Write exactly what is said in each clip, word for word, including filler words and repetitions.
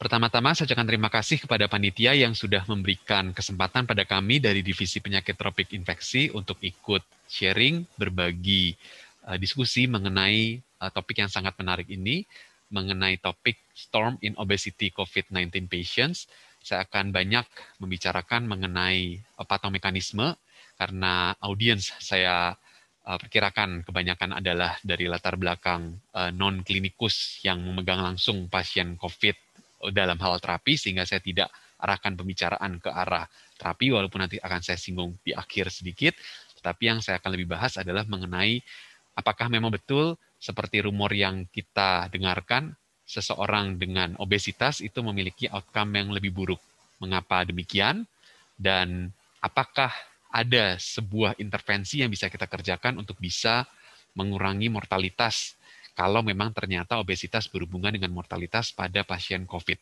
Pertama-tama saya ucapkan terima kasih kepada panitia yang sudah memberikan kesempatan pada kami dari Divisi Penyakit Tropik Infeksi untuk ikut sharing, berbagi uh, diskusi mengenai uh, topik yang sangat menarik ini, mengenai topik Storm in Obesity COVID nineteen Patients. Saya akan banyak membicarakan mengenai uh, patomekanisme karena audiens saya uh, perkirakan kebanyakan adalah dari latar belakang uh, non-klinikus yang memegang langsung pasien COVID dalam hal terapi, sehingga saya tidak arahkan pembicaraan ke arah terapi, walaupun nanti akan saya singgung di akhir sedikit. Tetapi yang saya akan lebih bahas adalah mengenai apakah memang betul seperti rumor yang kita dengarkan, seseorang dengan obesitas itu memiliki outcome yang lebih buruk. Mengapa demikian? Dan apakah ada sebuah intervensi yang bisa kita kerjakan untuk bisa mengurangi mortalitas kalau memang ternyata obesitas berhubungan dengan mortalitas pada pasien COVID.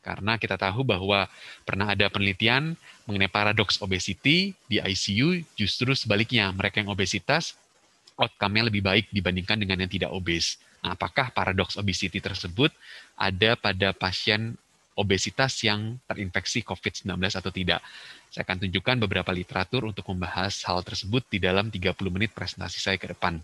Karena kita tahu bahwa pernah ada penelitian mengenai paradoks obesity di I C U, justru sebaliknya, mereka yang obesitas, outcome-nya lebih baik dibandingkan dengan yang tidak obes. Nah, apakah paradoks obesity tersebut ada pada pasien obesitas yang terinfeksi COVID nineteen atau tidak? Saya akan tunjukkan beberapa literatur untuk membahas hal tersebut di dalam tiga puluh menit presentasi saya ke depan.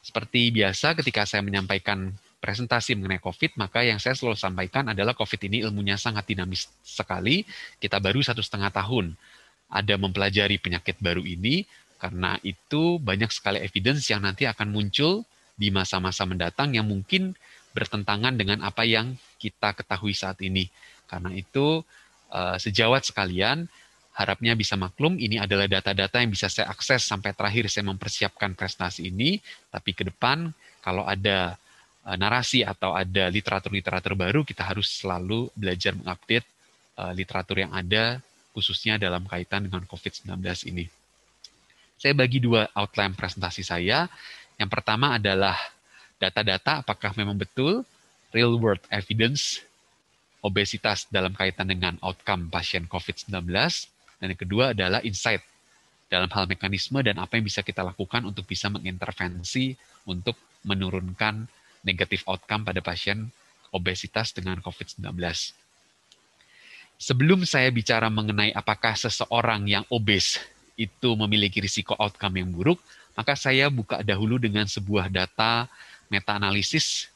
Seperti biasa, ketika saya menyampaikan presentasi mengenai COVID, maka yang saya selalu sampaikan adalah COVID ini ilmunya sangat dinamis sekali. Kita baru satu setengah tahun ada mempelajari penyakit baru ini, karena itu banyak sekali evidence yang nanti akan muncul di masa-masa mendatang yang mungkin bertentangan dengan apa yang kita ketahui saat ini. Karena itu, sejawat sekalian, harapnya bisa maklum, ini adalah data-data yang bisa saya akses sampai terakhir saya mempersiapkan presentasi ini, tapi ke depan kalau ada narasi atau ada literatur-literatur baru, kita harus selalu belajar mengupdate literatur yang ada, khususnya dalam kaitan dengan COVID nineteen ini. Saya bagi dua outline presentasi saya. Yang pertama adalah data-data apakah memang betul real-world evidence obesitas dalam kaitan dengan outcome pasien COVID nineteen, dan yang kedua adalah insight dalam hal mekanisme dan apa yang bisa kita lakukan untuk bisa mengintervensi untuk menurunkan negatif outcome pada pasien obesitas dengan COVID nineteen. Sebelum saya bicara mengenai apakah seseorang yang obes itu memiliki risiko outcome yang buruk, maka saya buka dahulu dengan sebuah data meta-analisis.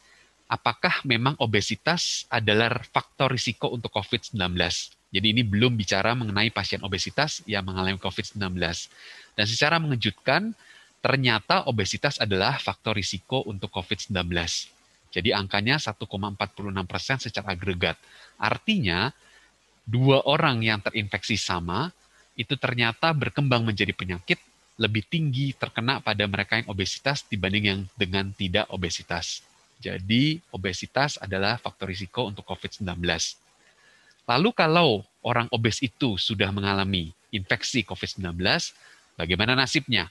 Apakah memang obesitas adalah faktor risiko untuk COVID nineteen? Jadi ini belum bicara mengenai pasien obesitas yang mengalami COVID nineteen. Dan secara mengejutkan, ternyata obesitas adalah faktor risiko untuk COVID nineteen. Jadi angkanya satu koma empat enam persen secara agregat. Artinya, dua orang yang terinfeksi sama, itu ternyata berkembang menjadi penyakit lebih tinggi terkena pada mereka yang obesitas dibanding yang dengan tidak obesitas. Jadi obesitas adalah faktor risiko untuk COVID nineteen. Lalu kalau orang obes itu sudah mengalami infeksi COVID nineteen, bagaimana nasibnya?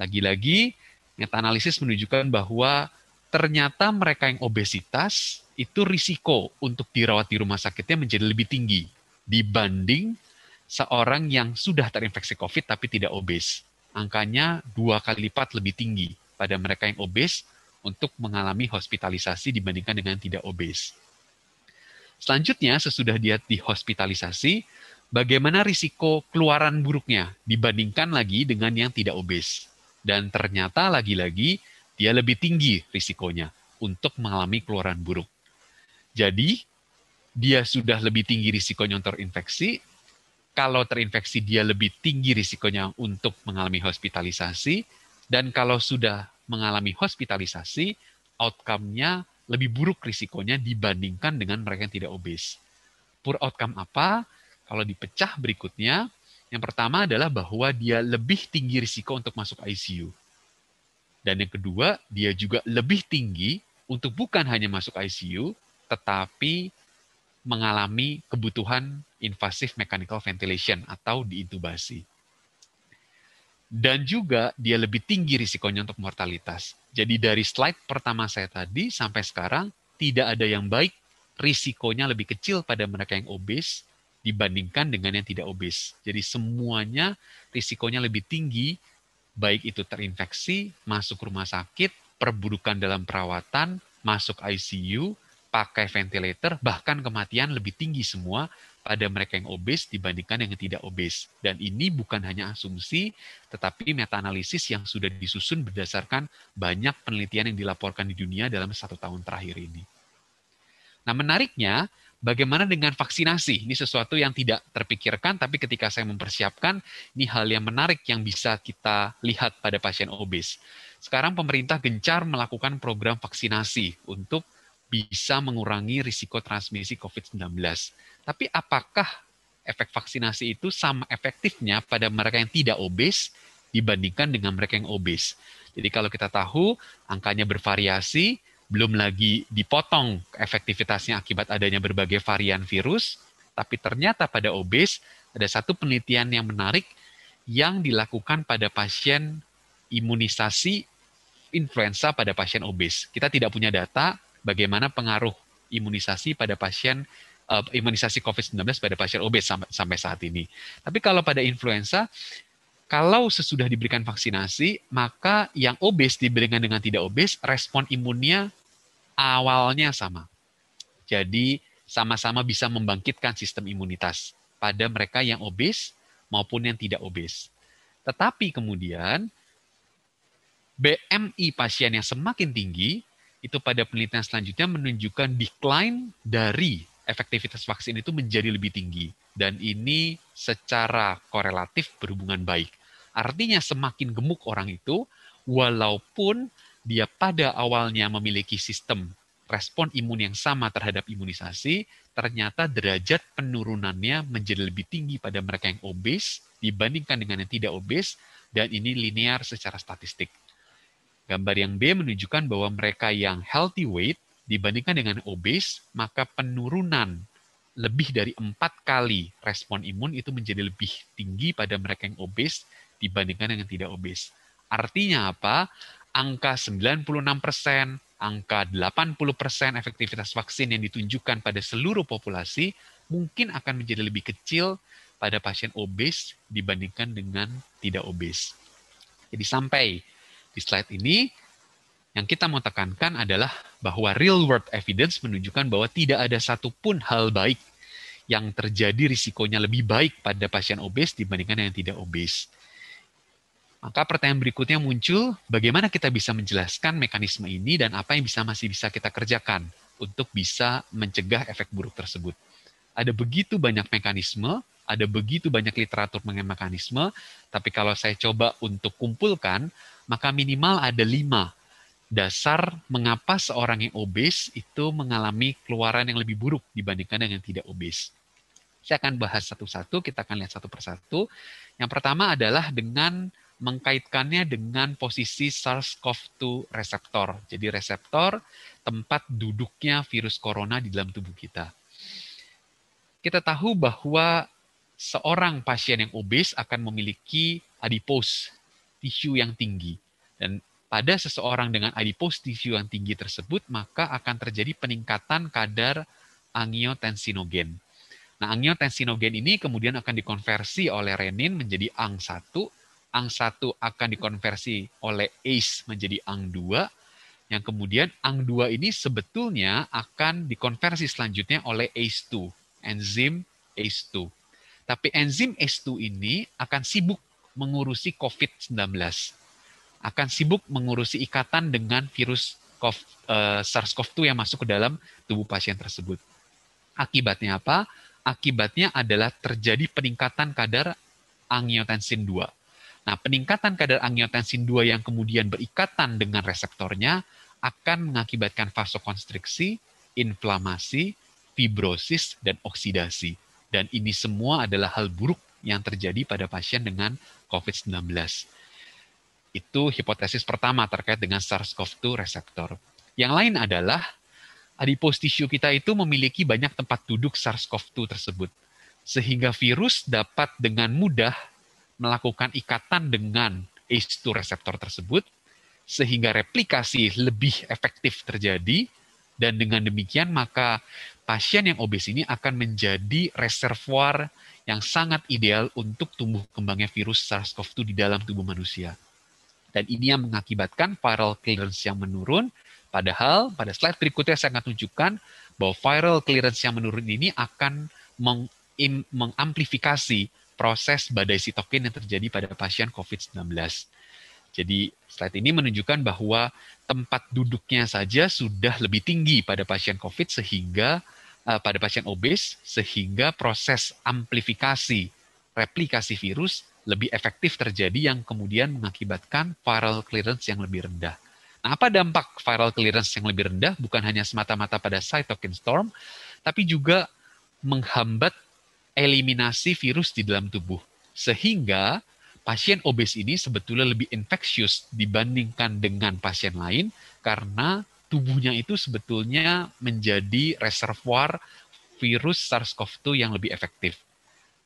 Lagi-lagi, meta-analisis menunjukkan bahwa ternyata mereka yang obesitas itu risiko untuk dirawat di rumah sakitnya menjadi lebih tinggi dibanding seorang yang sudah terinfeksi COVID tapi tidak obes. Angkanya dua kali lipat lebih tinggi pada mereka yang obes untuk mengalami hospitalisasi dibandingkan dengan tidak obes. Selanjutnya, sesudah dia dihospitalisasi, bagaimana risiko keluaran buruknya dibandingkan lagi dengan yang tidak obes. Dan ternyata lagi-lagi dia lebih tinggi risikonya untuk mengalami keluaran buruk. Jadi, dia sudah lebih tinggi risikonya untuk terinfeksi. Kalau terinfeksi, dia lebih tinggi risikonya untuk mengalami hospitalisasi. Dan kalau sudah mengalami hospitalisasi, outcome-nya lebih buruk risikonya dibandingkan dengan mereka yang tidak obes. Poor outcome apa? Kalau dipecah berikutnya, yang pertama adalah bahwa dia lebih tinggi risiko untuk masuk I C U. Dan yang kedua, dia juga lebih tinggi untuk bukan hanya masuk I C U, tetapi mengalami kebutuhan invasive mechanical ventilation atau diintubasi. Dan juga dia lebih tinggi risikonya untuk mortalitas. Jadi dari slide pertama saya tadi sampai sekarang, tidak ada yang baik risikonya lebih kecil pada mereka yang obes dibandingkan dengan yang tidak obes. Jadi semuanya risikonya lebih tinggi, baik itu terinfeksi, masuk rumah sakit, perburukan dalam perawatan, masuk I C U, pakai ventilator, bahkan kematian lebih tinggi semua pada mereka yang obes dibandingkan yang tidak obes. Dan ini bukan hanya asumsi, tetapi meta-analisis yang sudah disusun berdasarkan banyak penelitian yang dilaporkan di dunia dalam satu tahun terakhir ini. Nah, menariknya, bagaimana dengan vaksinasi? Ini sesuatu yang tidak terpikirkan, tapi ketika saya mempersiapkan, ini hal yang menarik yang bisa kita lihat pada pasien obes. Sekarang pemerintah gencar melakukan program vaksinasi untuk bisa mengurangi risiko transmisi COVID sembilan belas. Tapi apakah efek vaksinasi itu sama efektifnya pada mereka yang tidak obes dibandingkan dengan mereka yang obes? Jadi kalau kita tahu angkanya bervariasi, belum lagi dipotong efektivitasnya akibat adanya berbagai varian virus, tapi ternyata pada obes ada satu penelitian yang menarik yang dilakukan pada pasien imunisasi influenza pada pasien obes. Kita tidak punya data bagaimana pengaruh imunisasi pada pasien uh, imunisasi COVID sembilan belas pada pasien obes sampai, sampai saat ini. Tapi kalau pada influenza, kalau sesudah diberikan vaksinasi, maka yang obes diberikan dengan tidak obes, respon imunnya awalnya sama. Jadi sama-sama bisa membangkitkan sistem imunitas pada mereka yang obes maupun yang tidak obes. Tetapi kemudian B M I pasien yang semakin tinggi itu pada penelitian selanjutnya menunjukkan decline dari efektivitas vaksin itu menjadi lebih tinggi. Dan ini secara korelatif berhubungan baik. Artinya semakin gemuk orang itu, walaupun dia pada awalnya memiliki sistem respon imun yang sama terhadap imunisasi, ternyata derajat penurunannya menjadi lebih tinggi pada mereka yang obes dibandingkan dengan yang tidak obes, dan ini linear secara statistik. Gambar yang B menunjukkan bahwa mereka yang healthy weight dibandingkan dengan obes, maka penurunan lebih dari empat kali respon imun itu menjadi lebih tinggi pada mereka yang obes dibandingkan dengan tidak obes. Artinya apa? Angka sembilan puluh enam persen, angka delapan puluh persen efektivitas vaksin yang ditunjukkan pada seluruh populasi mungkin akan menjadi lebih kecil pada pasien obes dibandingkan dengan tidak obes. Jadi sampai di slide ini, yang kita mau tekankan adalah bahwa real-world evidence menunjukkan bahwa tidak ada satupun hal baik yang terjadi risikonya lebih baik pada pasien obes dibandingkan yang tidak obes. Maka pertanyaan berikutnya muncul, bagaimana kita bisa menjelaskan mekanisme ini dan apa yang bisa masih bisa kita kerjakan untuk bisa mencegah efek buruk tersebut. Ada begitu banyak mekanisme, ada begitu banyak literatur mengenai mekanisme, tapi kalau saya coba untuk kumpulkan, maka minimal ada lima dasar mengapa seorang yang obes itu mengalami keluaran yang lebih buruk dibandingkan dengan yang tidak obes. Saya akan bahas satu-satu, kita akan lihat satu persatu. Yang pertama adalah dengan mengkaitkannya dengan posisi SARS-CoV dua reseptor. Jadi reseptor tempat duduknya virus corona di dalam tubuh kita. Kita tahu bahwa seorang pasien yang obes akan memiliki adipose, tisu yang tinggi. Dan pada seseorang dengan adipose tisu yang tinggi tersebut, maka akan terjadi peningkatan kadar angiotensinogen. Nah, angiotensinogen ini kemudian akan dikonversi oleh renin menjadi A N G satu, A N G satu akan dikonversi oleh A C E menjadi A N G dua, yang kemudian A N G dua ini sebetulnya akan dikonversi selanjutnya oleh A C E two, enzim A C E two. Tapi enzim A C E two ini akan sibuk mengurusi COVID sembilan belas. Akan sibuk mengurusi ikatan dengan virus SARS-CoV dua yang masuk ke dalam tubuh pasien tersebut. Akibatnya apa? Akibatnya adalah terjadi peningkatan kadar angiotensin dua. Nah, peningkatan kadar angiotensin dua yang kemudian berikatan dengan reseptornya akan mengakibatkan vasokonstriksi, inflamasi, fibrosis, dan oksidasi. Dan ini semua adalah hal buruk yang terjadi pada pasien dengan COVID sembilan belas. Itu hipotesis pertama terkait dengan SARS-CoV dua reseptor. Yang lain adalah adipose tissue kita itu memiliki banyak tempat duduk SARS-CoV dua tersebut. Sehingga virus dapat dengan mudah melakukan ikatan dengan A C E two reseptor tersebut, sehingga replikasi lebih efektif terjadi, dan dengan demikian maka pasien yang obes ini akan menjadi reservoir yang sangat ideal untuk tumbuh kembangnya virus SARS-CoV dua di dalam tubuh manusia. Dan ini yang mengakibatkan viral clearance yang menurun. Padahal pada slide berikutnya saya akan tunjukkan bahwa viral clearance yang menurun ini akan meng mengamplifikasi proses badai sitokin yang terjadi pada pasien COVID sembilan belas. Jadi, slide ini menunjukkan bahwa tempat duduknya saja sudah lebih tinggi pada pasien COVID sehingga uh, pada pasien obes sehingga proses amplifikasi replikasi virus lebih efektif terjadi yang kemudian mengakibatkan viral clearance yang lebih rendah. Nah, apa dampak viral clearance yang lebih rendah? Bukan hanya semata-mata pada cytokine storm, tapi juga menghambat eliminasi virus di dalam tubuh. Sehingga pasien obes ini sebetulnya lebih infectious dibandingkan dengan pasien lain karena tubuhnya itu sebetulnya menjadi reservoir virus SARS-CoV dua yang lebih efektif.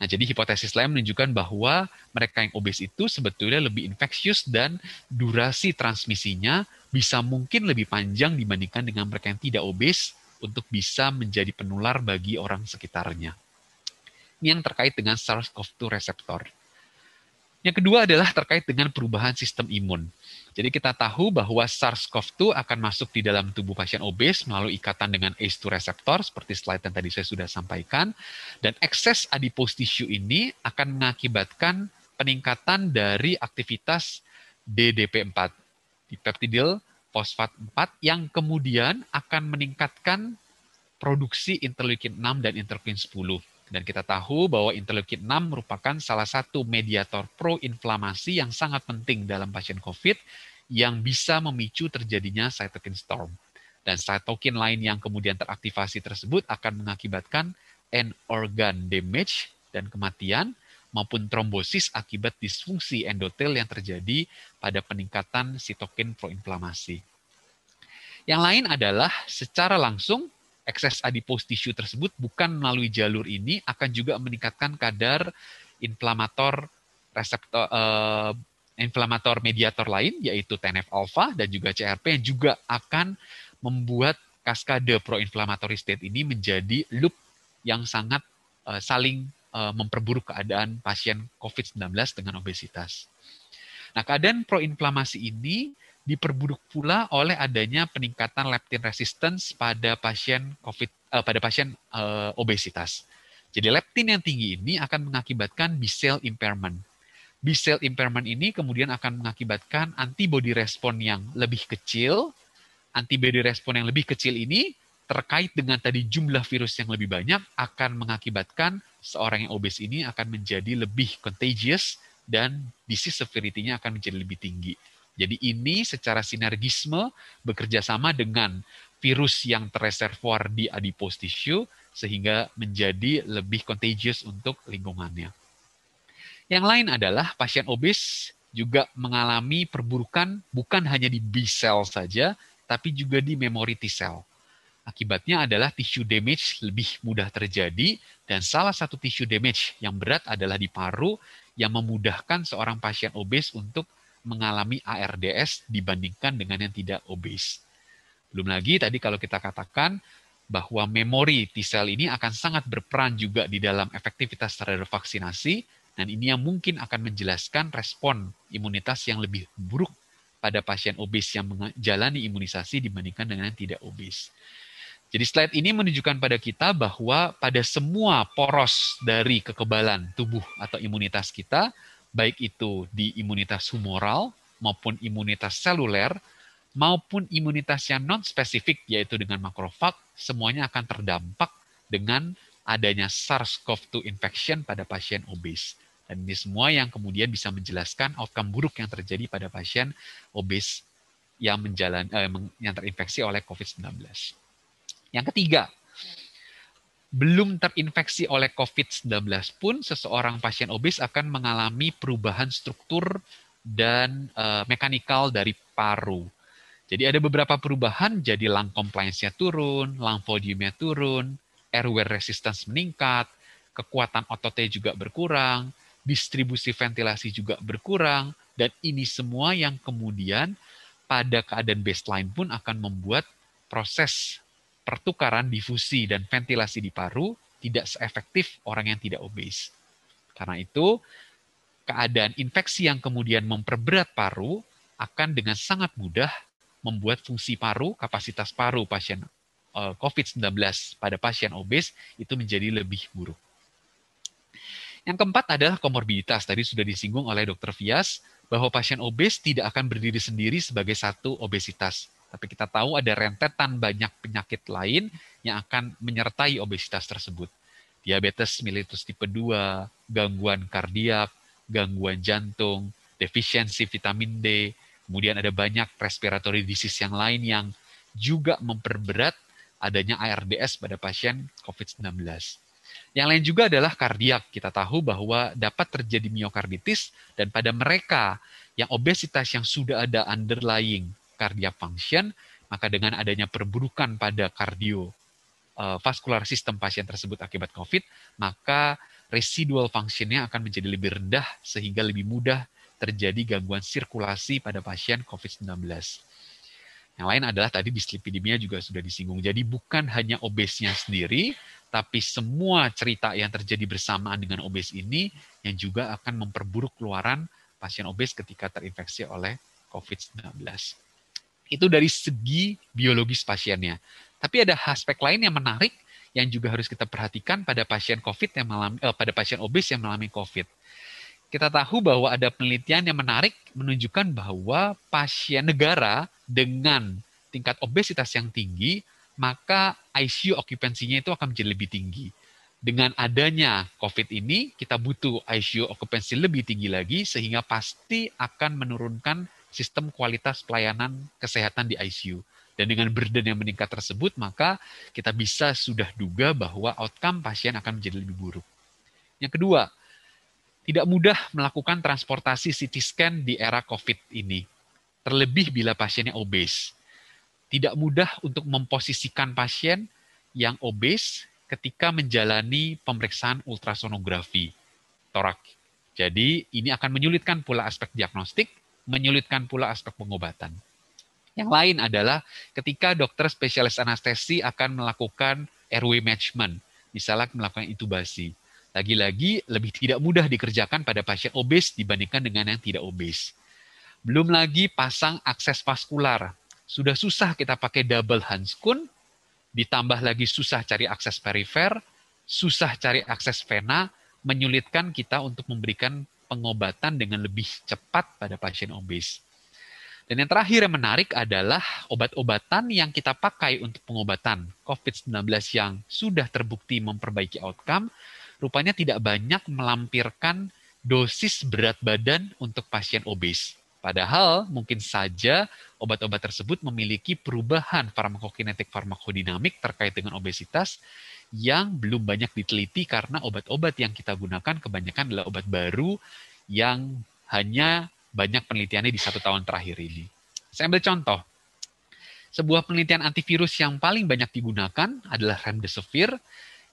Nah, jadi hipotesis lain menunjukkan bahwa mereka yang obes itu sebetulnya lebih infectious dan durasi transmisinya bisa mungkin lebih panjang dibandingkan dengan mereka yang tidak obes untuk bisa menjadi penular bagi orang sekitarnya. Ini yang terkait dengan SARS-CoV dua reseptor. Yang kedua adalah terkait dengan perubahan sistem imun. Jadi kita tahu bahwa SARS-CoV dua akan masuk di dalam tubuh pasien obes melalui ikatan dengan A C E two reseptor, seperti slide yang tadi saya sudah sampaikan. Dan excess adipose tissue ini akan mengakibatkan peningkatan dari aktivitas D P P empat, di peptidil fosfat empat, yang kemudian akan meningkatkan produksi interleukin enam dan interleukin sepuluh. Dan kita tahu bahwa interleukin enam merupakan salah satu mediator proinflamasi yang sangat penting dalam pasien COVID yang bisa memicu terjadinya cytokine storm. Dan cytokine lain yang kemudian teraktivasi tersebut akan mengakibatkan end organ damage dan kematian maupun trombosis akibat disfungsi endotel yang terjadi pada peningkatan sitokin proinflamasi. Yang lain adalah secara langsung excess adipose tissue tersebut bukan melalui jalur ini akan juga meningkatkan kadar inflamator reseptor eh, inflamator mediator lain yaitu T N F alfa dan juga C R P yang juga akan membuat kaskade proinflammatory state ini menjadi loop yang sangat eh, saling eh, memperburuk keadaan pasien COVID sembilan belas dengan obesitas. Nah, keadaan proinflamasi ini diperburuk pula oleh adanya peningkatan leptin resistance pada pasien COVID eh, pada pasien eh, obesitas. Jadi leptin yang tinggi ini akan mengakibatkan B-cell impairment. B-cell impairment ini kemudian akan mengakibatkan antibody respon yang lebih kecil. Antibody respon yang lebih kecil ini terkait dengan tadi jumlah virus yang lebih banyak akan mengakibatkan seorang yang obes ini akan menjadi lebih contagious dan disease severity-nya akan menjadi lebih tinggi. Jadi ini secara sinergisme bekerja sama dengan virus yang terreservoir di adipose tissue sehingga menjadi lebih contagious untuk lingkungannya. Yang lain adalah pasien obes juga mengalami perburukan bukan hanya di B-cell saja, tapi juga di memory T-cell. Akibatnya adalah tissue damage lebih mudah terjadi dan salah satu tissue damage yang berat adalah di paru yang memudahkan seorang pasien obes untuk mengalami A R D S dibandingkan dengan yang tidak obes. Belum lagi tadi kalau kita katakan bahwa memori T-cell ini akan sangat berperan juga di dalam efektivitas terhadap vaksinasi, dan ini yang mungkin akan menjelaskan respon imunitas yang lebih buruk pada pasien obes yang menjalani imunisasi dibandingkan dengan yang tidak obes. Jadi slide ini menunjukkan pada kita bahwa pada semua poros dari kekebalan tubuh atau imunitas kita, baik itu di imunitas humoral maupun imunitas seluler maupun imunitas yang non-spesifik yaitu dengan makrofag, semuanya akan terdampak dengan adanya SARS-CoV dua infection pada pasien obes. Dan ini semua yang kemudian bisa menjelaskan outcome buruk yang terjadi pada pasien obes yang menjalani eh, yang terinfeksi oleh COVID sembilan belas. Yang ketiga, belum terinfeksi oleh COVID sembilan belas pun seseorang pasien obes akan mengalami perubahan struktur dan e, mekanikal dari paru. Jadi ada beberapa perubahan, jadi lung compliance-nya turun, lung volume-nya turun, airway resistance meningkat, kekuatan ototnya juga berkurang, distribusi ventilasi juga berkurang, dan ini semua yang kemudian pada keadaan baseline pun akan membuat proses pertukaran, difusi, dan ventilasi di paru tidak seefektif orang yang tidak obes. Karena itu, keadaan infeksi yang kemudian memperberat paru akan dengan sangat mudah membuat fungsi paru, kapasitas paru pasien COVID sembilan belas pada pasien obes itu menjadi lebih buruk. Yang keempat adalah komorbiditas. Tadi sudah disinggung oleh dokter Fias bahwa pasien obes tidak akan berdiri sendiri sebagai satu obesitas. Tapi kita tahu ada rentetan banyak penyakit lain yang akan menyertai obesitas tersebut. Diabetes mellitus tipe dua, gangguan kardiak, gangguan jantung, defisiensi vitamin D, kemudian ada banyak respiratory disease yang lain yang juga memperberat adanya A R D S pada pasien COVID sembilan belas. Yang lain juga adalah kardiak. Kita tahu bahwa dapat terjadi miokarditis dan pada mereka yang obesitas yang sudah ada underlying cardiac function, maka dengan adanya perburukan pada kardiovaskular sistem pasien tersebut akibat COVID, maka residual function-nya akan menjadi lebih rendah sehingga lebih mudah terjadi gangguan sirkulasi pada pasien COVID sembilan belas. Yang lain adalah tadi dislipidemia juga sudah disinggung. Jadi bukan hanya obesnya sendiri, tapi semua cerita yang terjadi bersamaan dengan obes ini yang juga akan memperburuk keluaran pasien obes ketika terinfeksi oleh COVID sembilan belas. Itu dari segi biologis pasiennya. Tapi ada aspek lain yang menarik yang juga harus kita perhatikan pada pasien COVID yang melami, eh, pada pasien obes yang mengalami COVID. Kita tahu bahwa ada penelitian yang menarik menunjukkan bahwa pasien negara dengan tingkat obesitas yang tinggi, maka I C U okupansinya itu akan menjadi lebih tinggi. Dengan adanya COVID ini, kita butuh I C U okupansi lebih tinggi lagi sehingga pasti akan menurunkan sistem kualitas pelayanan kesehatan di I C U. Dan dengan burden yang meningkat tersebut, maka kita bisa sudah duga bahwa outcome pasien akan menjadi lebih buruk. Yang kedua, tidak mudah melakukan transportasi C T scan di era COVID ini, terlebih bila pasiennya obes. Tidak mudah untuk memposisikan pasien yang obes ketika menjalani pemeriksaan ultrasonografi torak. Jadi ini akan menyulitkan pula aspek diagnostik, menyulitkan pula aspek pengobatan. Yang lain adalah ketika dokter spesialis anestesi akan melakukan airway management, misalnya melakukan intubasi. Lagi-lagi lebih tidak mudah dikerjakan pada pasien obes dibandingkan dengan yang tidak obes. Belum lagi pasang akses vaskular. Sudah susah kita pakai double handskun, ditambah lagi susah cari akses perifer, susah cari akses vena, menyulitkan kita untuk memberikan pengobatan dengan lebih cepat pada pasien obes. Dan yang terakhir yang menarik adalah obat-obatan yang kita pakai untuk pengobatan COVID sembilan belas yang sudah terbukti memperbaiki outcome, rupanya tidak banyak melampirkan dosis berat badan untuk pasien obes. Padahal mungkin saja obat-obat tersebut memiliki perubahan farmakokinetik farmakodinamik terkait dengan obesitas yang belum banyak diteliti karena obat-obat yang kita gunakan kebanyakan adalah obat baru yang hanya banyak penelitiannya di satu tahun terakhir ini. Saya ambil contoh. Sebuah penelitian antivirus yang paling banyak digunakan adalah remdesivir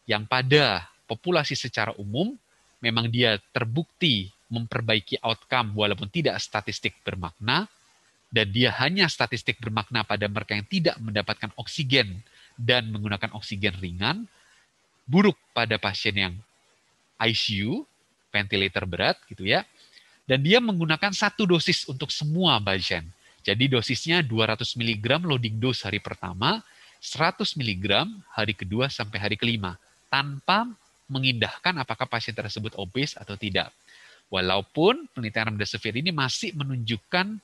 yang pada populasi secara umum memang dia terbukti memperbaiki outcome walaupun tidak statistik bermakna, dan dia hanya statistik bermakna pada mereka yang tidak mendapatkan oksigen dan menggunakan oksigen ringan, buruk pada pasien yang I C U, ventilator berat gitu ya, dan dia menggunakan satu dosis untuk semua pasien. Jadi dosisnya dua ratus miligram loading dose hari pertama, seratus miligram hari kedua sampai hari kelima, tanpa mengindahkan apakah pasien tersebut obes atau tidak. Walaupun penelitian remdesivir ini masih menunjukkan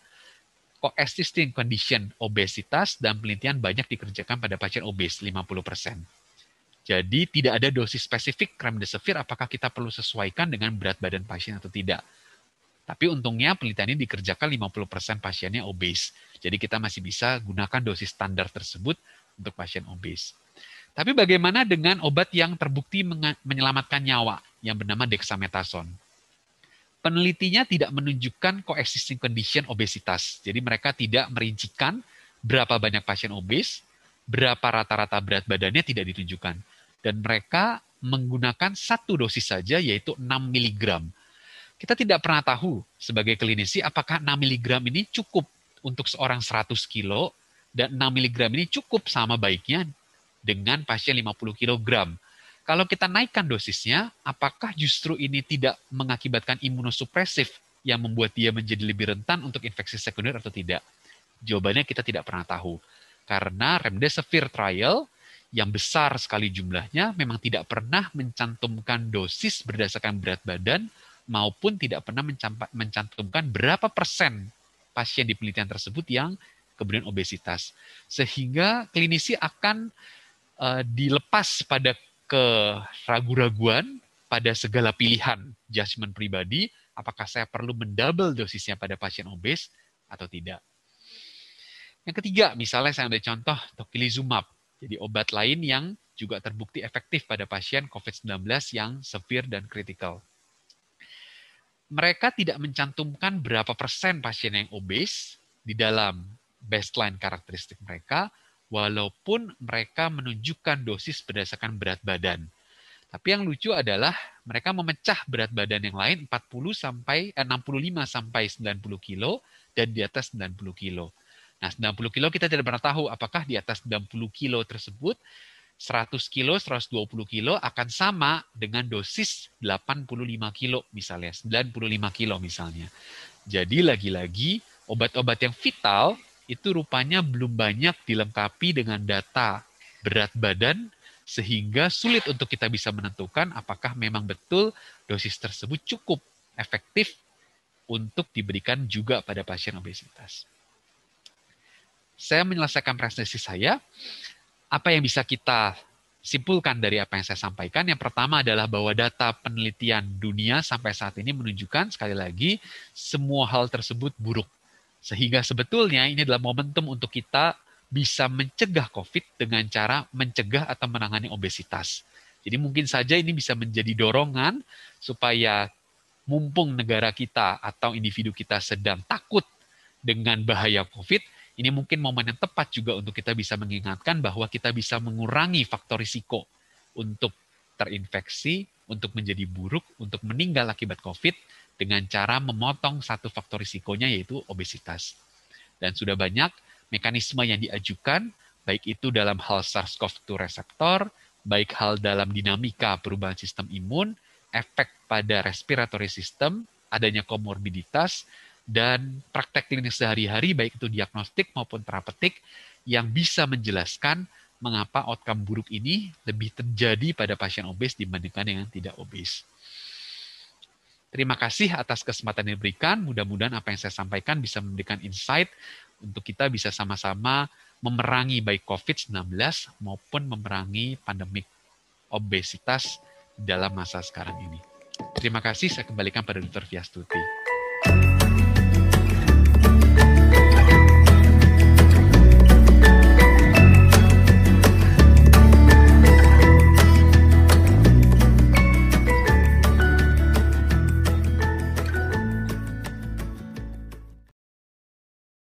coexisting condition obesitas dan penelitian banyak dikerjakan pada pasien obes lima puluh persen. Jadi tidak ada dosis spesifik remdesivir apakah kita perlu sesuaikan dengan berat badan pasien atau tidak. Tapi untungnya penelitian ini dikerjakan lima puluh persen pasiennya obes. Jadi kita masih bisa gunakan dosis standar tersebut untuk pasien obes. Tapi bagaimana dengan obat yang terbukti menyelamatkan nyawa yang bernama dexamethasone? Penelitinya tidak menunjukkan coexisting condition obesitas. Jadi mereka tidak merincikan berapa banyak pasien obes, berapa rata-rata berat badannya tidak ditunjukkan. Dan mereka menggunakan satu dosis saja yaitu enam miligram. Kita tidak pernah tahu sebagai klinisi apakah enam miligram ini cukup untuk seorang seratus kilo dan enam miligram ini cukup sama baiknya dengan pasien lima puluh kilogram. Kalau kita naikkan dosisnya, apakah justru ini tidak mengakibatkan imunosupresif yang membuat dia menjadi lebih rentan untuk infeksi sekunder atau tidak? Jawabannya kita tidak pernah tahu. Karena remdesivir trial yang besar sekali jumlahnya memang tidak pernah mencantumkan dosis berdasarkan berat badan maupun tidak pernah mencantumkan berapa persen pasien di penelitian tersebut yang kemudian obesitas. Sehingga klinisi akan uh, dilepas pada keraguan-raguan pada segala pilihan judgement pribadi, apakah saya perlu mendouble dosisnya pada pasien obes atau tidak. Yang ketiga, misalnya saya ambil contoh tokilizumab. Jadi obat lain yang juga terbukti efektif pada pasien COVID sembilan belas yang severe dan kritikal. Mereka tidak mencantumkan berapa persen pasien yang obes di dalam baseline karakteristik mereka, walaupun mereka menunjukkan dosis berdasarkan berat badan. Tapi yang lucu adalah mereka memecah berat badan yang lain empat puluh sampai enam puluh lima sampai sembilan puluh kilo dan di atas sembilan puluh kilo. Nah, sembilan puluh kilo kita tidak pernah tahu apakah di atas sembilan puluh kilo tersebut seratus kilo, seratus dua puluh kilo akan sama dengan dosis delapan puluh lima kilo misalnya, sembilan puluh lima kilo misalnya. Jadi lagi-lagi obat-obat yang vital itu rupanya belum banyak dilengkapi dengan data berat badan sehingga sulit untuk kita bisa menentukan apakah memang betul dosis tersebut cukup efektif untuk diberikan juga pada pasien obesitas. Saya menyelesaikan presentasi saya. Apa yang bisa kita simpulkan dari apa yang saya sampaikan? Yang pertama adalah bahwa data penelitian dunia sampai saat ini menunjukkan sekali lagi semua hal tersebut buruk. Sehingga sebetulnya ini adalah momentum untuk kita bisa mencegah COVID dengan cara mencegah atau menangani obesitas. Jadi mungkin saja ini bisa menjadi dorongan supaya mumpung negara kita atau individu kita sedang takut dengan bahaya COVID, ini mungkin momen yang tepat juga untuk kita bisa mengingatkan bahwa kita bisa mengurangi faktor risiko untuk terinfeksi, untuk menjadi buruk, untuk meninggal akibat COVID dengan cara memotong satu faktor risikonya yaitu obesitas. Dan sudah banyak mekanisme yang diajukan, baik itu dalam hal SARS-CoV dua reseptor, baik hal dalam dinamika perubahan sistem imun, efek pada respiratory system, adanya komorbiditas, dan praktek klinik sehari-hari baik itu diagnostik maupun terapeutik yang bisa menjelaskan mengapa outcome buruk ini lebih terjadi pada pasien obes dibandingkan dengan tidak obes. Terima kasih atas kesempatan yang diberikan. Mudah-mudahan apa yang saya sampaikan bisa memberikan insight untuk kita bisa sama-sama memerangi baik COVID sembilan belas maupun memerangi pandemik obesitas dalam masa sekarang ini. Terima kasih, saya kembalikan pada Dokter Fias Tuti.